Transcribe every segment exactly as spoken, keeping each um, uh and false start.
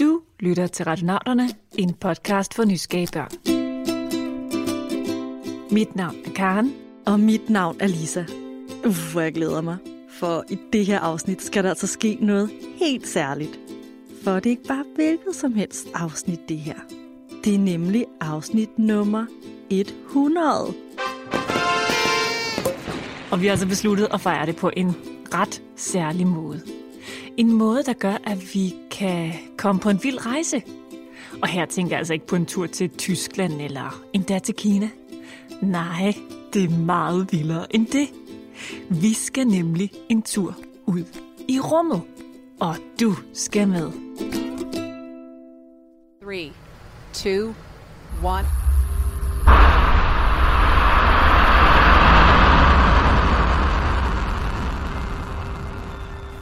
Du lytter til Radionauterne, en podcast for nysgerrige børn. Mit navn er Karen. Og mit navn er Lisa. Uff, hvor jeg glæder mig. For i det her afsnit skal der altså ske noget helt særligt. For det er ikke bare hvilket som helst afsnit, det her. Det er nemlig afsnit nummer hundrede. Og vi har altså besluttet at fejre det på en ret særlig måde. En måde, der gør, at vi kan komme på en vild rejse. Og her tænker jeg altså ikke på en tur til Tyskland eller endda til Kina. Nej, det er meget vildere end det. Vi skal nemlig en tur ud i rummet. Og du skal med. tre, to, et...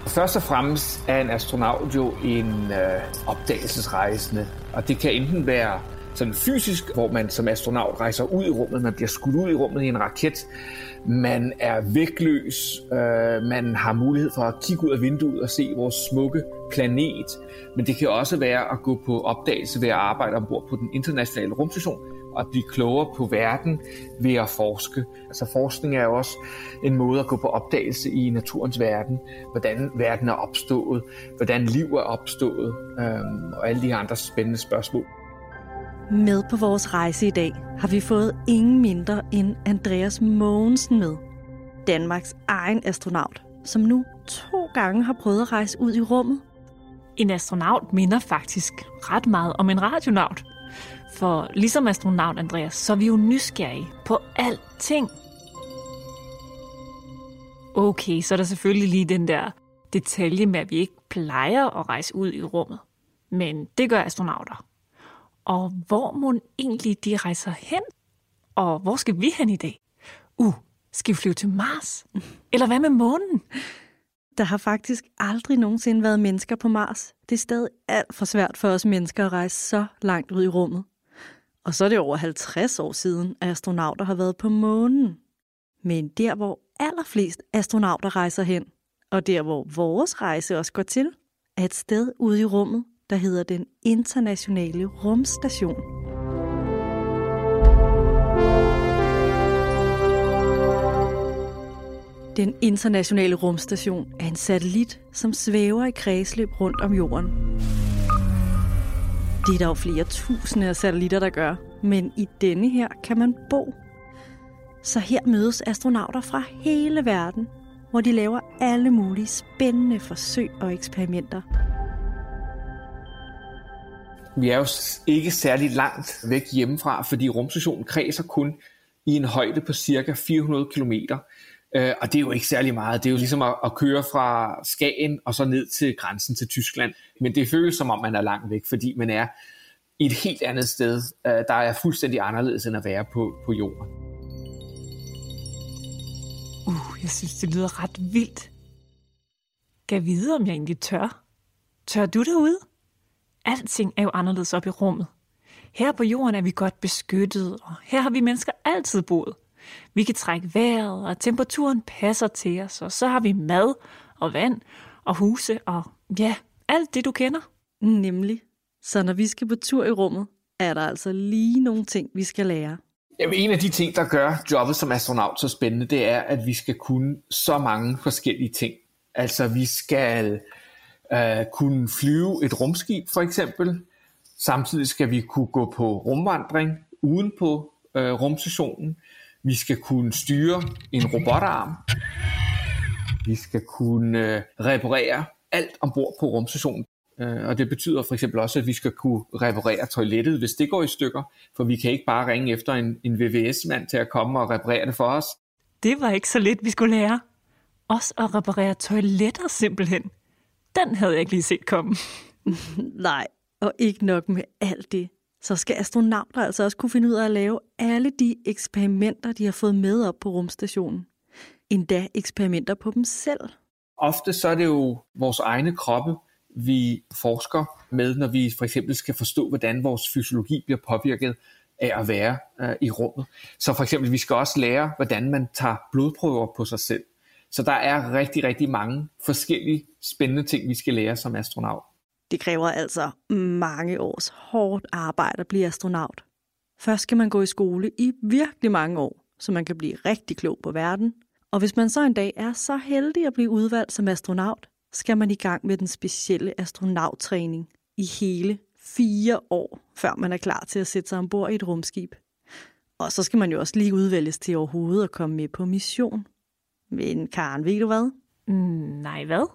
Først og fremmest er en astronaut jo en øh, opdagelsesrejsende, og det kan enten være sådan fysisk, hvor man som astronaut rejser ud i rummet, man bliver skudt ud i rummet i en raket, man er vægtløs, øh, man har mulighed for at kigge ud af vinduet og se vores smukke planet, men det kan også være at gå på opdagelse ved at arbejde ombord på Den Internationale Rumstation, og blive klogere på verden ved at forske. Altså forskning er jo også en måde at gå på opdagelse i naturens verden, hvordan verden er opstået, hvordan liv er opstået, øhm, og alle de andre spændende spørgsmål. Med på vores rejse i dag har vi fået ingen mindre end Andreas Mogensen med. Danmarks egen astronaut, som nu to gange har prøvet at rejse ud i rummet. En astronaut minder faktisk ret meget om en radionaut. For ligesom astronaut Andreas, så er vi jo nysgerrige på alting. Okay, så er der selvfølgelig lige den der detalje med, at vi ikke plejer at rejse ud i rummet. Men det gør astronauter. Og hvor mon egentlig de rejser hen? Og hvor skal vi hen i dag? Uh, skal vi flyve til Mars? Eller hvad med månen? Der har faktisk aldrig nogensinde været mennesker på Mars. Det er stadig alt for svært for os mennesker at rejse så langt ud i rummet. Og så er det over halvtreds år siden, at astronauter har været på månen. Men der, hvor allerflest astronauter rejser hen, og der, hvor vores rejse også går til, er et sted ude i rummet, der hedder Den Internationale Rumstation. Den Internationale Rumstation er en satellit, som svæver i kredsløb rundt om jorden. Det er der jo flere tusinde af satellitter, der gør, men i denne her kan man bo. Så her mødes astronauter fra hele verden, hvor de laver alle mulige spændende forsøg og eksperimenter. Vi er jo ikke særlig langt væk hjemmefra, fordi rumstationen kredser kun i en højde på ca. fire hundrede kilometer. Og det er jo ikke særlig meget. Det er jo ligesom at køre fra Skagen og så ned til grænsen til Tyskland. Men det føles som om, man er langt væk, fordi man er i et helt andet sted, der er fuldstændig anderledes end at være på, på jorden. Uh, jeg synes, det lyder ret vildt. Kan vide, om jeg egentlig tør? Tør du derude? Alting er jo anderledes op i rummet. Her på jorden er vi godt beskyttet, og her har vi mennesker altid boet. Vi kan trække vejret, og temperaturen passer til os, og så har vi mad og vand og huse og ja, alt det du kender. Nemlig. Så når vi skal på tur i rummet, er der altså lige nogle ting, vi skal lære. Jamen, en af de ting, der gør jobbet som astronaut så spændende, det er, at vi skal kunne så mange forskellige ting. Altså vi skal øh, kunne flyve et rumskib for eksempel. Samtidig skal vi kunne gå på rumvandring uden på øh, rumstationen. Vi skal kunne styre en robotarm. Vi skal kunne reparere alt ombord på rumstationen. Og det betyder for eksempel også, at vi skal kunne reparere toilettet, hvis det går i stykker. For vi kan ikke bare ringe efter en, en V V S-mand til at komme og reparere det for os. Det var ikke så lidt, vi skulle lære. Også at reparere toiletter simpelthen. Den havde jeg ikke lige set komme. Nej, og ikke nok med alt det. Så skal astronauter altså også kunne finde ud af at lave alle de eksperimenter, de har fået med op på rumstationen. Endda eksperimenter på dem selv. Ofte så er det jo vores egne kroppe, vi forsker med, når vi for eksempel skal forstå, hvordan vores fysiologi bliver påvirket af at være øh, i rummet. Så for eksempel, vi skal også lære, hvordan man tager blodprøver på sig selv. Så der er rigtig, rigtig mange forskellige spændende ting, vi skal lære som astronaut. Det kræver altså mange års hårdt arbejde at blive astronaut. Først skal man gå i skole i virkelig mange år, så man kan blive rigtig klog på verden. Og hvis man så en dag er så heldig at blive udvalgt som astronaut, skal man i gang med den specielle astronauttræning i hele fire år, før man er klar til at sætte sig ombord i et rumskib. Og så skal man jo også lige udvælges til overhovedet at komme med på mission. Men Karen, ved du hvad? Mm, nej, hvad?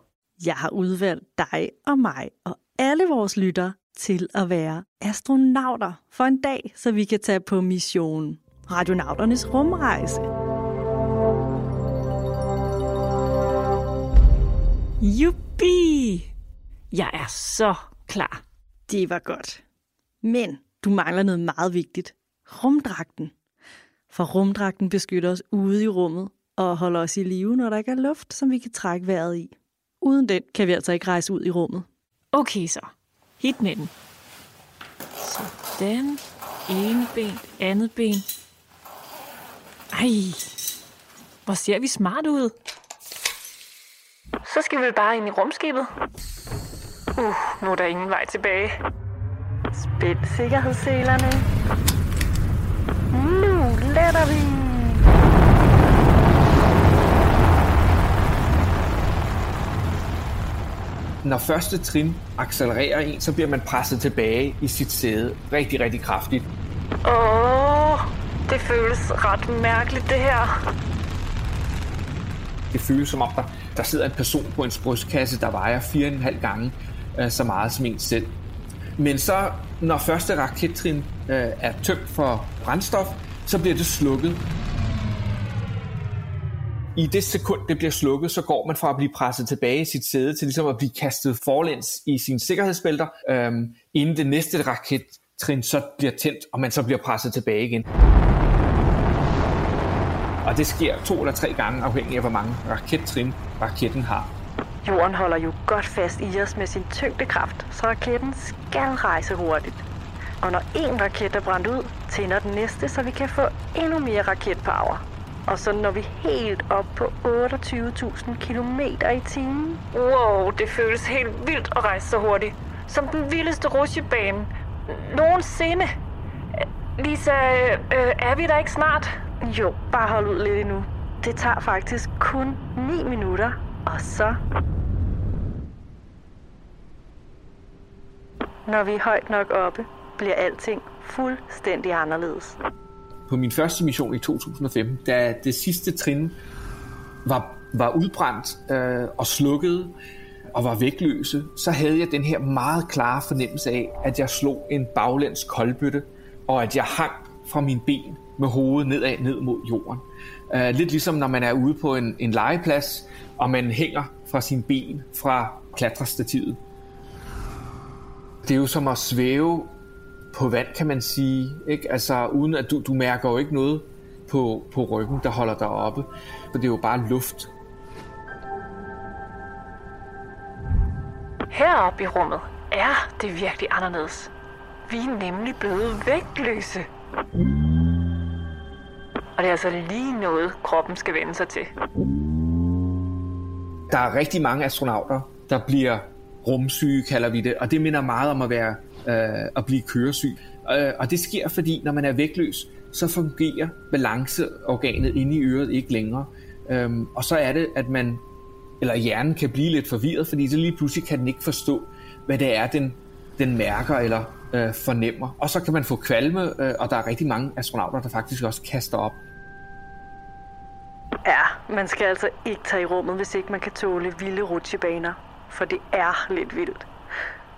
Jeg har udvalgt dig og mig og alle vores lyttere til at være astronauter for en dag, så vi kan tage på missionen Radionauternes rumrejse. Juppie! Jeg er så klar. Det var godt. Men du mangler noget meget vigtigt. Rumdragten. For rumdragten beskytter os ude i rummet og holder os i live, når der ikke er luft, som vi kan trække vejret i. Uden den kan vi altså ikke rejse ud i rummet. Okay så. Hit med den. Sådan. Ene ben, andet ben. Ej, hvor ser vi smart ud. Så skal vi bare ind i rumskibet. Uh, nu er der ingen vej tilbage. Spænd sikkerhedsselerne. Nu letter vi. Når første trin accelererer en, så bliver man presset tilbage i sit sæde rigtig, rigtig kraftigt. Åh, det føles ret mærkeligt, det her. Det føles som om, der, der sidder en person på en brystkasse, der vejer fire og en halv gange øh, så meget som en selv. Men så, når første rakettrin øh, er tømt for brændstof, så bliver det slukket. I det sekund, det bliver slukket, så går man fra at blive presset tilbage i sit sæde til ligesom at blive kastet forlæns i sine sikkerhedsbælter, øh, inden det næste rakettrin så bliver tændt, og man så bliver presset tilbage igen. Og det sker to eller tre gange, afhængig af hvor mange rakettrin raketten har. Jorden holder jo godt fast i os med sin tyngdekraft, så raketten skal rejse hurtigt. Og når en raket er brændt ud, tænder den næste, så vi kan få endnu mere raketpower. Og så når vi helt op på otteogtyve tusind kilometer i timen. Wow, det føles helt vildt at rejse så hurtigt. Som den vildeste rutsjebane nogensinde. Lisa, øh, er vi der ikke snart? Jo, bare hold ud lidt endnu. Det tager faktisk kun ni minutter, og så... Når vi er højt nok oppe, bliver alting fuldstændig anderledes. På min første mission i to tusind og femten, da det sidste trin var, var udbrændt øh, og slukket og var vægtløse, så havde jeg den her meget klare fornemmelse af, at jeg slog en baglæns koldbøtte, og at jeg hang fra mine ben med hovedet nedad, ned mod jorden. Uh, lidt ligesom når man er ude på en, en legeplads, og man hænger fra sine ben fra klatrestativet. Det er jo som at svæve på vand, kan man sige. Ikke? Altså, uden at du, du mærker jo ikke noget på, på ryggen, der holder dig oppe. For det er jo bare luft. Heroppe i rummet er det virkelig anderledes. Vi er nemlig blevet vægtløse. Og det er altså lige noget, kroppen skal vende sig til. Der er rigtig mange astronauter, der bliver rumsyge, kalder vi det. Og det minder meget om at, være, øh, at blive køresyg. Øh, og det sker, fordi når man er vægtløs, så fungerer balanceorganet inde i øret ikke længere. Øh, og så er det, at man, eller hjernen kan blive lidt forvirret, fordi så lige pludselig kan den ikke forstå, hvad det er, den, den mærker eller øh, fornemmer. Og så kan man få kvalme, øh, og der er rigtig mange astronauter, der faktisk også kaster op. Ja, man skal altså ikke tage i rummet, hvis ikke man kan tåle vilde rutsjebaner, for det er lidt vildt.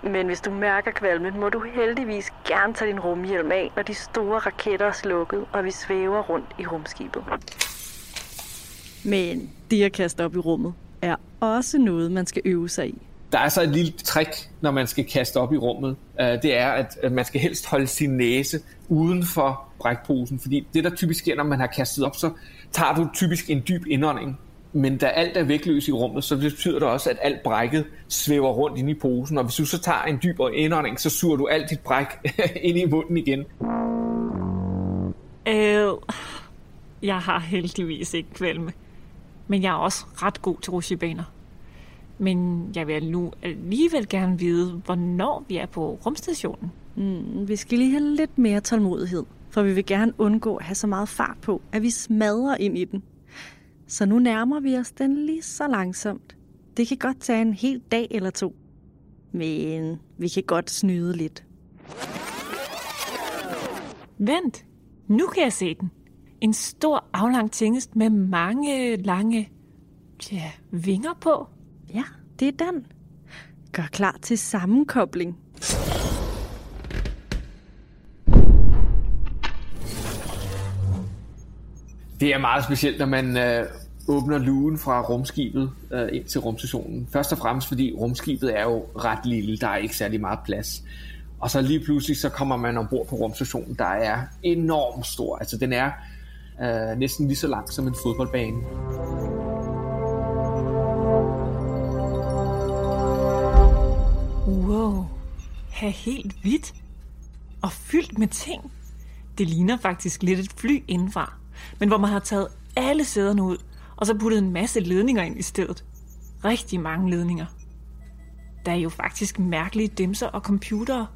Men hvis du mærker kvalmen, må du heldigvis gerne tage din rumhjelm af, når de store raketter er slukket, og vi svæver rundt i rumskibet. Men det at kaste op i rummet er også noget, man skal øve sig i. Der er så et lille trick, når man skal kaste op i rummet. Det er, at man skal helst holde sin næse uden for brækposen. Fordi det, der typisk sker, når man har kastet op, så tager du typisk en dyb indånding. Men da alt er vægtløs i rummet, så betyder det også, at alt brækket svæver rundt inde i posen. Og hvis du så tager en dyb indånding, så suger du alt dit bræk ind i munden igen. Øh, jeg har heldigvis ikke kvalme. Men jeg er også ret god til rutsjebaner. Men jeg vil nu alligevel gerne vide, hvornår vi er på rumstationen. Mm, vi skal lige have lidt mere tålmodighed, for vi vil gerne undgå at have så meget fart på, at vi smadrer ind i den. Så nu nærmer vi os den lige så langsomt. Det kan godt tage en hel dag eller to. Men vi kan godt snyde lidt. Vent, nu kan jeg se den. En stor aflang tingest med mange lange ja, vinger på. Ja, det er den. Gør klar til sammenkobling. Det er meget specielt, når man øh, åbner lugen fra rumskibet øh, ind til rumstationen. Først og fremmest, fordi rumskibet er jo ret lille. Der er ikke særlig meget plads. Og så lige pludselig, så kommer man ombord på rumstationen, der er enormt stor. Altså, den er øh, næsten lige så lang som en fodboldbane. Wow, her helt hvidt og fyldt med ting. Det ligner faktisk lidt et fly indenfra, men hvor man har taget alle sæderne ud, og så puttet en masse ledninger ind i stedet. Rigtig mange ledninger. Der er jo faktisk mærkelige dimser og computere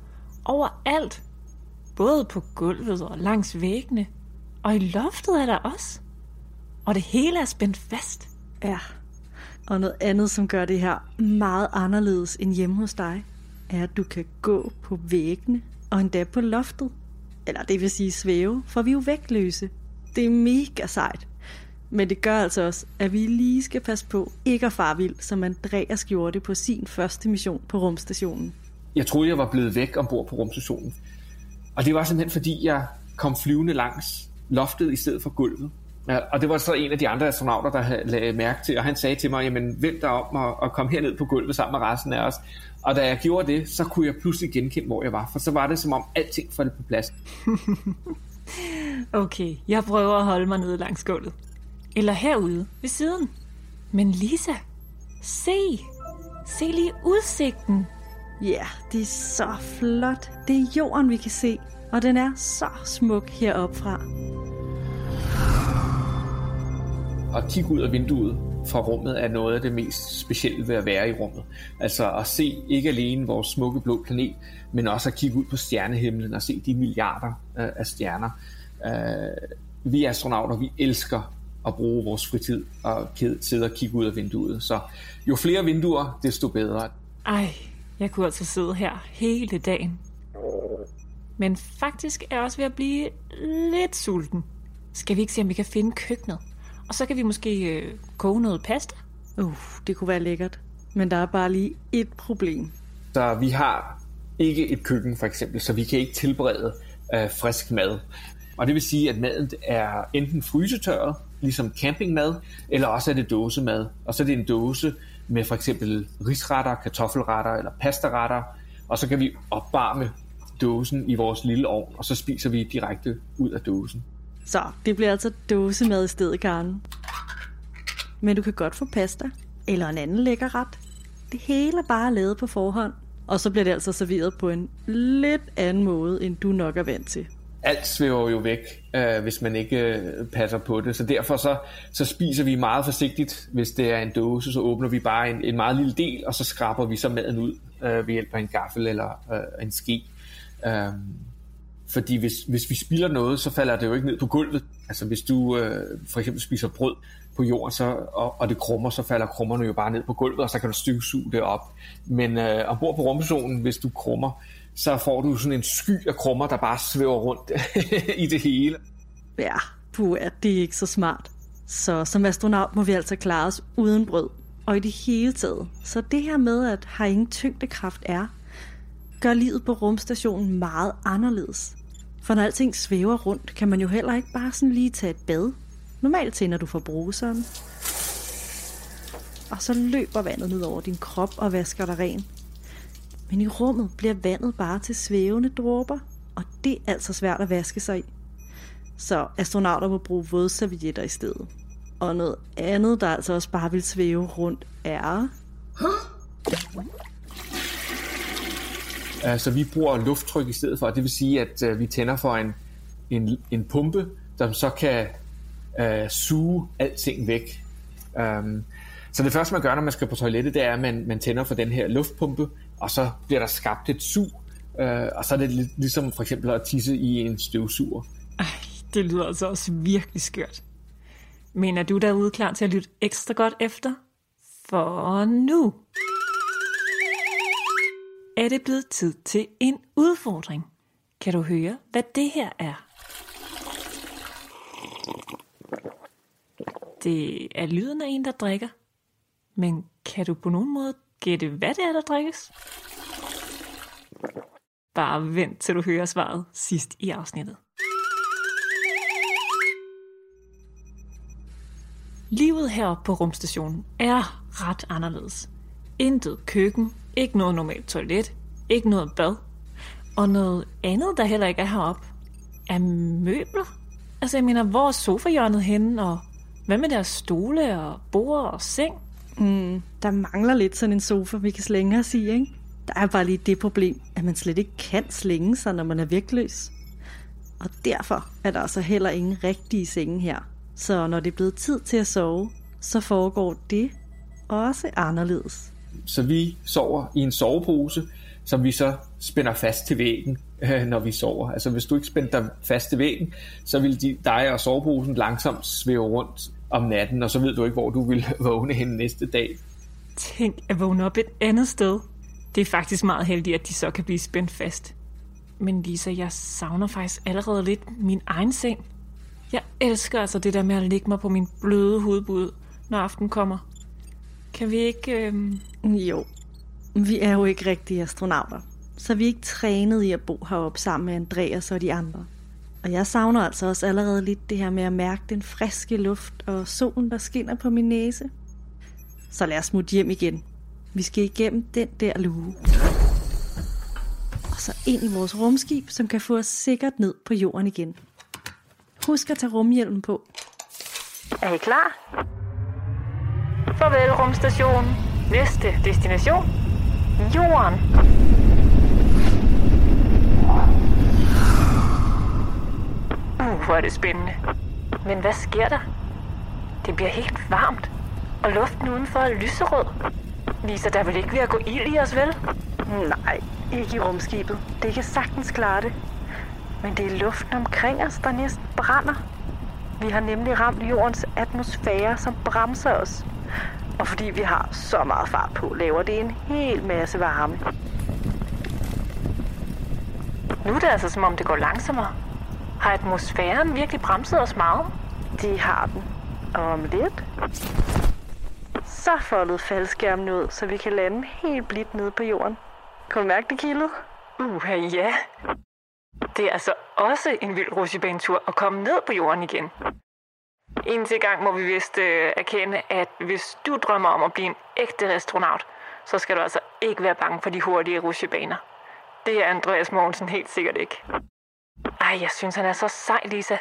overalt. Både på gulvet og langs væggene. Og i loftet er der også. Og det hele er spændt fast. Ja, og noget andet, som gør det her meget anderledes end hjemme hos dig, er, at du kan gå på væggene og endda på loftet. Eller det vil sige svæve, for vi er jo vægtløse. Det er mega sejt. Men det gør altså også, at vi lige skal passe på ikke at fare vild, som Andreas gjorde det på sin første mission på rumstationen. Jeg troede, jeg var blevet væk ombord på rumstationen. Og det var simpelthen, fordi jeg kom flyvende langs loftet i stedet for gulvet. Og det var så en af de andre astronauter, der lagde mærke til, og han sagde til mig, jamen vend dig om og kom herned på gulvet sammen med resten af os. Og da jeg gjorde det, så kunne jeg pludselig genkende, hvor jeg var, for så var det, som om alting faldt på plads. Okay, jeg prøver at holde mig nede langs gulvet. Eller herude ved siden. Men Lisa, se. Se lige udsigten. Ja, yeah, det er så flot. Det er jorden, vi kan se. Og den er så smuk heroppe fra. At kigge ud af vinduet fra rummet er noget af det mest specielle ved at være i rummet. Altså at se ikke alene vores smukke blå planet, men også at kigge ud på stjernehimlen og se de milliarder af stjerner. Vi astronauter, vi elsker at bruge vores fritid og sidde og kigge ud af vinduet. Så jo flere vinduer, desto bedre. Ej, jeg kunne altså sidde her hele dagen. Men faktisk er jeg også ved at blive lidt sulten. Skal vi ikke se, om vi kan finde køkkenet? Og så kan vi måske øh, koge noget pasta? Uh, det kunne være lækkert. Men der er bare lige et problem. Så vi har ikke et køkken, for eksempel, så vi kan ikke tilberede øh, frisk mad. Og det vil sige, at maden er enten frysetørret, ligesom campingmad, eller også er det dåsemad. Og så er det en dåse med for eksempel risretter, kartoffelretter eller pastaretter. Og så kan vi opvarme dåsen i vores lille ovn, og så spiser vi direkte ud af dåsen. Så det bliver altså dåsemad i stedet, Karen. Men du kan godt få pasta eller en anden lækker ret. Det hele er bare lavet på forhånd, og så bliver det altså serveret på en lidt anden måde, end du nok er vant til. Alt svæver jo væk, øh, hvis man ikke øh, passer på det. Så derfor så, så spiser vi meget forsigtigt. Hvis det er en dåse, så åbner vi bare en, en meget lille del, og så skraber vi så maden ud øh, ved hjælp af en gaffel eller øh, en ske. Øh, fordi hvis, hvis vi spilder noget, så falder det jo ikke ned på gulvet. Altså hvis du øh, for eksempel spiser brød på jorden, så, og, og det krummer, så falder krummerne jo bare ned på gulvet, og så kan du støvsuge det op. Men øh, ombord på rumstationen, hvis du krummer, så får du sådan en sky af krummer, der bare svæver rundt i det hele. Ja, puha, det er ikke så smart. Så som astronaut må vi altså klare os uden brød, og i det hele taget. Så det her med, at her ingen tyngdekraft er, gør livet på rumstationen meget anderledes. For når alting svæver rundt, kan man jo heller ikke bare sådan lige tage et bad. Normalt tænder du for bruseren, og så løber vandet ned over din krop og vasker dig ren. Men i rummet bliver vandet bare til svævende dråber, og det er altså svært at vaske sig i. Så astronauter må bruge vådservietter i stedet. Og noget andet, der altså også bare vil svæve rundt, er... Så vi bruger lufttryk i stedet for, det vil sige, at vi tænder for en, en, en pumpe, der så kan uh, suge alting væk. Um, Så det første, man gør, når man skal på toilettet, det er, at man, man tænder for den her luftpumpe, og så bliver der skabt et sug, øh, og så er det ligesom for eksempel at tisse i en støvsuger. Ej, det lyder altså også virkelig skørt. Men er du derude klar til at lytte ekstra godt efter? For nu er det blevet tid til en udfordring. Kan du høre, hvad det her er? Det er lyden af en, der drikker. Men kan du på nogen måde gætte, hvad det er, der drikkes? Bare vent, til du hører svaret sidst i afsnittet. Livet heroppe på rumstationen er ret anderledes. Intet køkken, ikke noget normalt toilet, ikke noget bad. Og noget andet, der heller ikke er heroppe, er møbler. Altså jeg mener, hvor er sofahjørnet henne, og hvad med deres stole og bord og seng? Mm, der mangler lidt sådan en sofa, vi kan slænge os i, ikke? Der er bare lige det problem, at man slet ikke kan slænge sig, når man er vægtløs. Og derfor er der altså heller ingen rigtige senge her. Så når det er blevet tid til at sove, så foregår det også anderledes. Så vi sover i en sovepose, som vi så spænder fast til væggen, når vi sover. Altså hvis du ikke spændte dig fast til væggen, så vil de, dig og soveposen langsomt svæve rundt om natten, og så ved du ikke, hvor du vil vågne hen næste dag. Tænk at vågne op et andet sted. Det er faktisk meget heldigt, at de så kan blive spændt fast. Men Lisa, jeg savner faktisk allerede lidt min egen seng. Jeg elsker altså det der med at ligge mig på min bløde hovedpude, når aftenen kommer. Kan vi ikke... Øh... Jo, vi er jo ikke rigtige astronauter, så vi er ikke trænet i at bo heroppe sammen med Andreas og de andre. Og jeg savner altså også allerede lidt det her med at mærke den friske luft og solen, der skinner på min næse. Så lad os smutte hjem igen. Vi skal igennem den der luge. Og så ind i vores rumskib, som kan få os sikkert ned på jorden igen. Husk at tage rumhjelmen på. Er I klar? Farvel rumstationen. Næste destination, jorden. Uh, hvor er det spændende. Men hvad sker der? Det bliver helt varmt, og luften udenfor er lyserød. Lisa, der vil ikke ved at gå ild i os, vel? Nej, ikke i rumskibet. Det kan sagtens klare det. Men det er luften omkring os, der næsten brænder. Vi har nemlig ramt jordens atmosfære, som bremser os. Og fordi vi har så meget fart på, laver det en hel masse varme. Nu er det altså, som om det går langsommere. Har atmosfæren virkelig bremset os meget? De har den. Og om lidt... Så foldede faldskærmen ud, så vi kan lande helt blidt nede på jorden. Kan du mærke det kildet? Uha, ja. Det er altså også en vild rutsjebanetur at komme ned på jorden igen. Indtil gang må vi vist øh, erkende, at hvis du drømmer om at blive en ægte astronaut, så skal du altså ikke være bange for de hurtige rutsjebaner. Det er Andreas Mogensen helt sikkert ikke. Ej, jeg synes han er så sej, Lisa.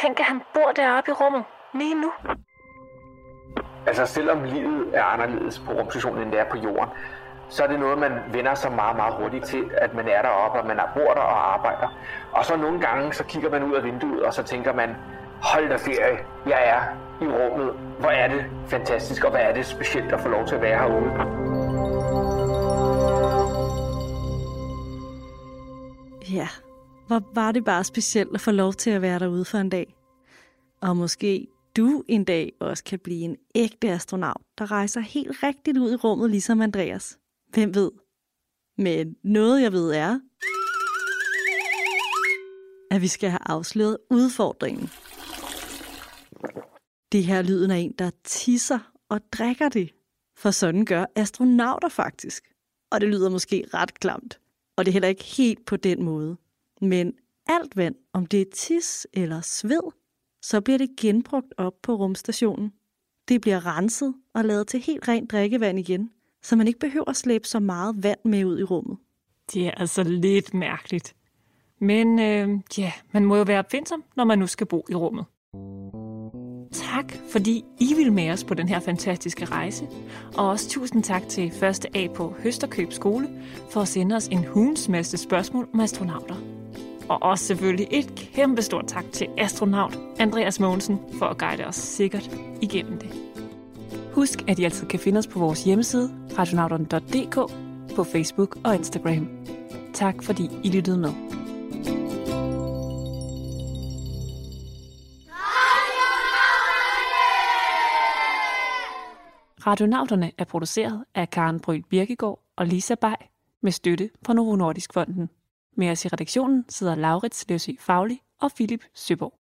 Tænk at han bor deroppe i rummet lige nu. Altså selvom livet er anderledes på rumstationen, end det er på jorden, så er det noget, man vender sig meget, meget hurtigt til, at man er deroppe, og man bor der og arbejder. Og så nogle gange, så kigger man ud af vinduet, og så tænker man, hold da ferie, jeg er i rummet. Hvor er det fantastisk, og hvad er det specielt at få lov til at være herude. Ja, hvor var det bare specielt at få lov til at være derude for en dag. Og måske du en dag også kan blive en ægte astronaut, der rejser helt rigtigt ud i rummet, ligesom Andreas. Hvem ved? Men noget jeg ved er, at vi skal have afsløret udfordringen. Det her lyden af en, der tisser og drikker det. For sådan gør astronauter faktisk. Og det lyder måske ret klamt. Og det er heller ikke helt på den måde. Men alt vand, om det er tis eller sved, så bliver det genbrugt op på rumstationen. Det bliver renset og lavet til helt rent drikkevand igen, så man ikke behøver at slæbe så meget vand med ud i rummet. Det er altså lidt mærkeligt. Men øh, ja, man må jo være opfindsom, når man nu skal bo i rummet. Tak, fordi I ville med os på den her fantastiske rejse. Og også tusind tak til første A på Høsterkøbs Skole for at sende os en hulens masse spørgsmål om astronauter. Og også selvfølgelig et kæmpe stort tak til astronaut Andreas Mogensen for at guide os sikkert igennem det. Husk, at I altid kan finde os på vores hjemmeside, radionauten punktum d k, på Facebook og Instagram. Tak fordi I lyttede med. Radionauterne er produceret af Karen Brüel Birkegaard og Lisa Bay med støtte fra Novo Nordisk Fonden. Med os i redaktionen sidder Laurits Læssøe Fauli og Philip Søborg.